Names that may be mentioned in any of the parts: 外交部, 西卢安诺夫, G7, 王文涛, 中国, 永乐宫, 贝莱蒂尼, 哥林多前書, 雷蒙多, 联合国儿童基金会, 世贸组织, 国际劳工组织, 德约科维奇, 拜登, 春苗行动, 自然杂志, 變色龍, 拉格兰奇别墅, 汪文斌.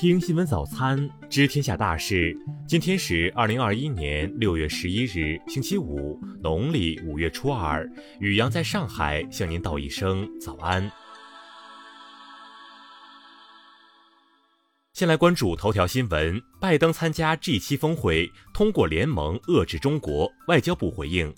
听新闻早餐，知天下大事。今天是2021年6月11日，星期五，农历5月初二。雨阳在上海向您道一声早安。先来关注头条新闻，拜登参加 G7 峰会，通过联盟遏制中国，外交部回应。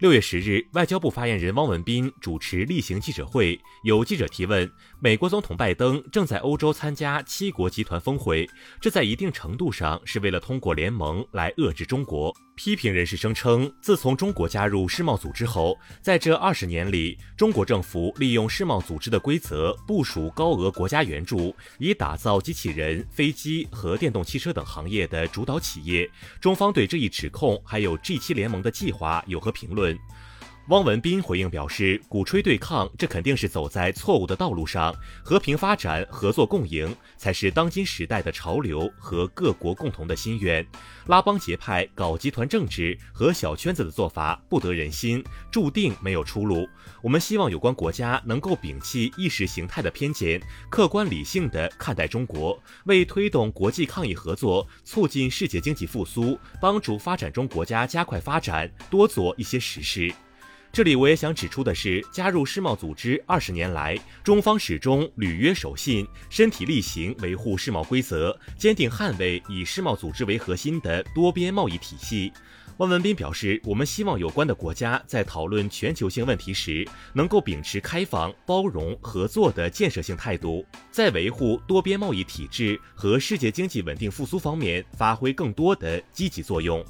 6月10日，外交部发言人汪文斌主持例行记者会，有记者提问，美国总统拜登正在欧洲参加7国集团峰会，这在一定程度上是为了通过联盟来遏制中国。批评人士声称，自从中国加入世贸组织后，在这20年里，中国政府利用世贸组织的规则部署高额国家援助，以打造机器人、飞机和电动汽车等行业的主导企业。中方对这一指控还有 G7 联盟的计划有何评论？汪文斌回应表示，鼓吹对抗，这肯定是走在错误的道路上，和平发展、合作共赢才是当今时代的潮流和各国共同的心愿。拉帮结派、搞集团政治和小圈子的做法不得人心，注定没有出路。我们希望有关国家能够摒弃意识形态的偏见，客观理性地看待中国，为推动国际抗疫合作、促进世界经济复苏、帮助发展中国家加快发展，多做一些实事。这里我也想指出的是，加入世贸组织20年来，中方始终履约守信，身体力行维护世贸规则，坚定捍卫以世贸组织为核心的多边贸易体系。汪文斌表示，我们希望有关的国家在讨论全球性问题时，能够秉持开放、包容、合作的建设性态度，在维护多边贸易体制和世界经济稳定复苏方面发挥更多的积极作用。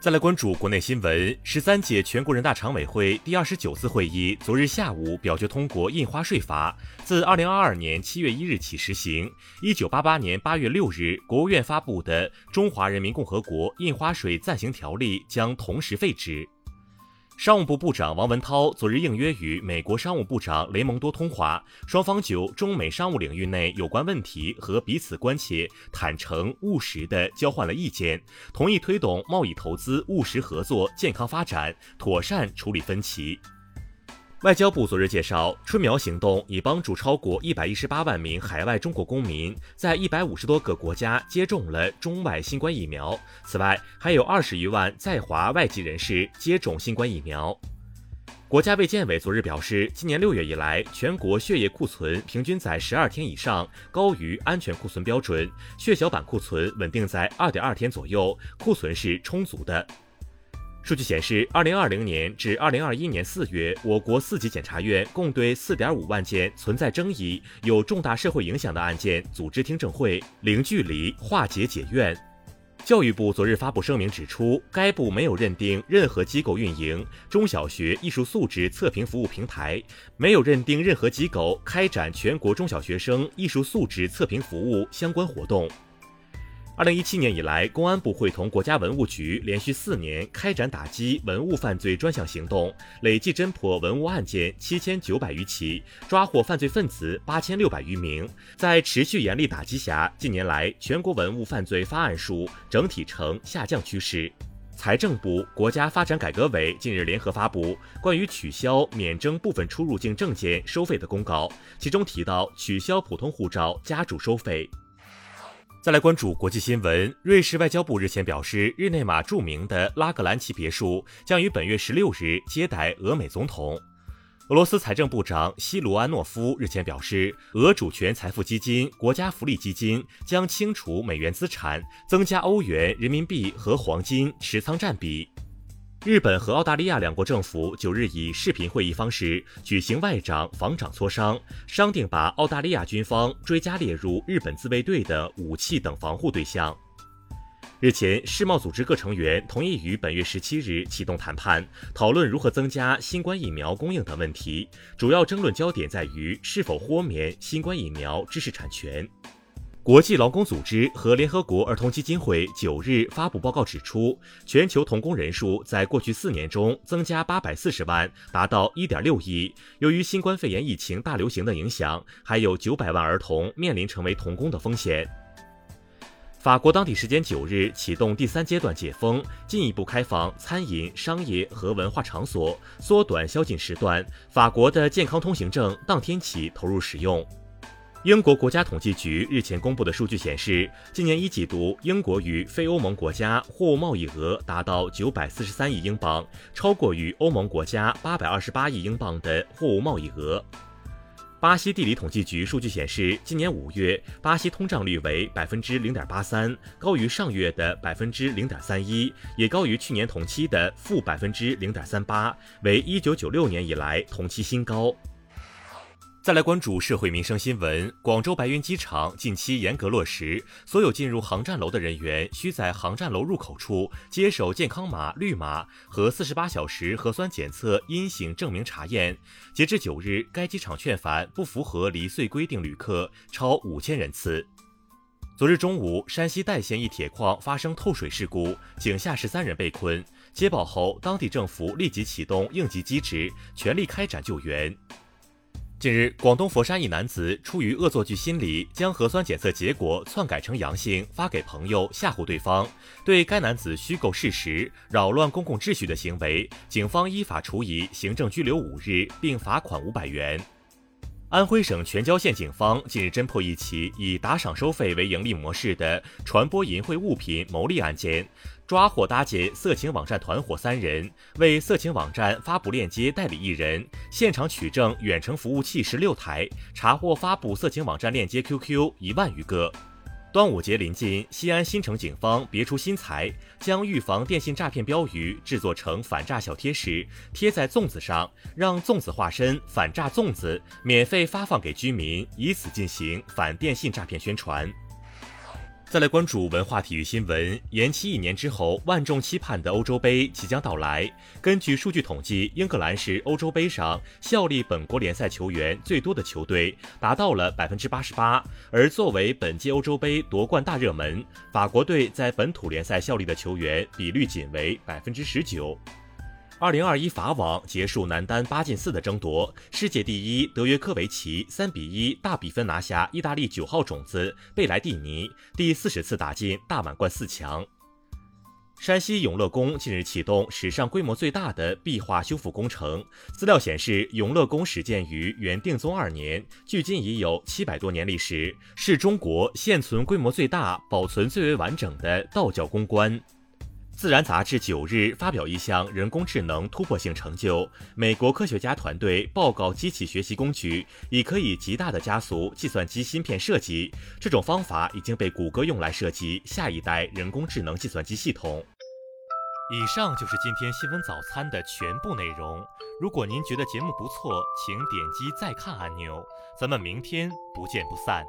再来关注国内新闻，13届全国人大常委会第29次会议昨日下午表决通过印花税法，自2022年7月1日起实行。1988年8月6日，国务院发布的《中华人民共和国印花税暂行条例》将同时废止。商务部部长王文涛昨日应约与美国商务部长雷蒙多通话，双方就中美商务领域内有关问题和彼此关切坦诚务实地交换了意见，同意推动贸易投资务实合作健康发展，妥善处理分歧。外交部昨日介绍，春苗行动已帮助超过118万名海外中国公民在150多个国家接种了中外新冠疫苗，此外还有20余万在华外籍人士接种新冠疫苗。国家卫健委昨日表示，今年6月以来，全国血液库存平均在12天以上，高于安全库存标准，血小板库存稳定在 2.2 天左右，库存是充足的。数据显示，2020年至2021年4月，我国4级检察院共对 4.5 万件存在争议、有重大社会影响的案件组织听证会，零距离化解解怨。教育部昨日发布声明指出，该部没有认定任何机构运营中小学艺术素质测评服务平台，没有认定任何机构开展全国中小学生艺术素质测评服务相关活动。2017年以来，公安部会同国家文物局连续4年开展打击文物犯罪专项行动，累计侦破文物案件7900余起，抓获犯罪分子8600余名。在持续严厉打击下，近年来全国文物犯罪发案数整体呈下降趋势。财政部、国家发展改革委近日联合发布关于取消免征部分出入境证件收费的公告，其中提到取消普通护照家住收费。再来关注国际新闻，瑞士外交部日前表示，日内瓦著名的拉格兰奇别墅将于本月16日接待俄美总统。俄罗斯财政部长西卢安诺夫日前表示，俄主权财富基金、国家福利基金将清除美元资产，增加欧元、人民币和黄金持仓占比。日本和澳大利亚两国政府9日以视频会议方式举行外长、防长磋商，商定把澳大利亚军方追加列入日本自卫队的武器等防护对象。日前，世贸组织各成员同意于本月17日启动谈判，讨论如何增加新冠疫苗供应等问题，主要争论焦点在于是否豁免新冠疫苗知识产权。国际劳工组织和联合国儿童基金会9日发布报告指出，全球童工人数在过去4年中增加840万，达到 1.6 亿。由于新冠肺炎疫情大流行的影响，还有900万儿童面临成为童工的风险。法国当地时间9日启动第3阶段解封，进一步开放餐饮、商业和文化场所，缩短宵禁时段。法国的健康通行证当天起投入使用。英国国家统计局日前公布的数据显示，今年一季度，英国与非欧盟国家货物贸易额达到943亿英镑，超过与欧盟国家828亿英镑的货物贸易额。巴西地理统计局数据显示，今年5月，巴西通胀率为 0.83%， 高于上月的 0.31%， 也高于去年同期的负 0.38%， 为1996年以来同期新高。再来关注社会民生新闻。广州白云机场近期严格落实，所有进入航站楼的人员需在航站楼入口处接受健康码绿码和48小时核酸检测阴性证明查验。截至9日，该机场劝返不符合离穗规定旅客超5000人次。昨日中午，山西代县一铁矿发生透水事故，井下13人被困。接报后，当地政府立即启动应急机制，全力开展救援。近日，广东佛山一男子出于恶作剧心理，将核酸检测结果篡改成阳性，发给朋友吓唬对方。对该男子虚构事实、扰乱公共秩序的行为，警方依法处以行政拘留5日，并罚款500元。安徽省全椒县警方近日侦破一起以打赏收费为盈利模式的传播淫秽物品牟利案件，抓获搭建色情网站团伙3人，为色情网站发布链接代理1人，现场取证远程服务器16台，查获发布色情网站链接 QQ 1万余个。端午节临近，西安新城警方别出心裁，将预防电信诈骗标语制作成反诈小贴士，贴在粽子上，让粽子化身反诈粽子，免费发放给居民，以此进行反电信诈骗宣传。再来关注文化体育新闻。延期1年之后，万众期盼的欧洲杯即将到来。根据数据统计，英格兰是欧洲杯上效力本国联赛球员最多的球队，达到了 88%。而作为本届欧洲杯夺冠大热门，法国队在本土联赛效力的球员比率仅为 19%。2021法网结束男单8进4的争夺，世界第一德约科维奇3-1大比分拿下意大利9号种子贝莱蒂尼，第40次打进大满贯4强。山西永乐宫近日启动史上规模最大的壁画修复工程。资料显示，永乐宫始建于元定宗2年，距今已有700多年历史，是中国现存规模最大、保存最为完整的道教宫观。自然杂志9日发表一项人工智能突破性成就，美国科学家团队报告机器学习工具已可以极大地加速计算机芯片设计，这种方法已经被谷歌用来设计下一代人工智能计算机系统。以上就是今天新闻早餐的全部内容，如果您觉得节目不错，请点击再看按钮，咱们明天不见不散。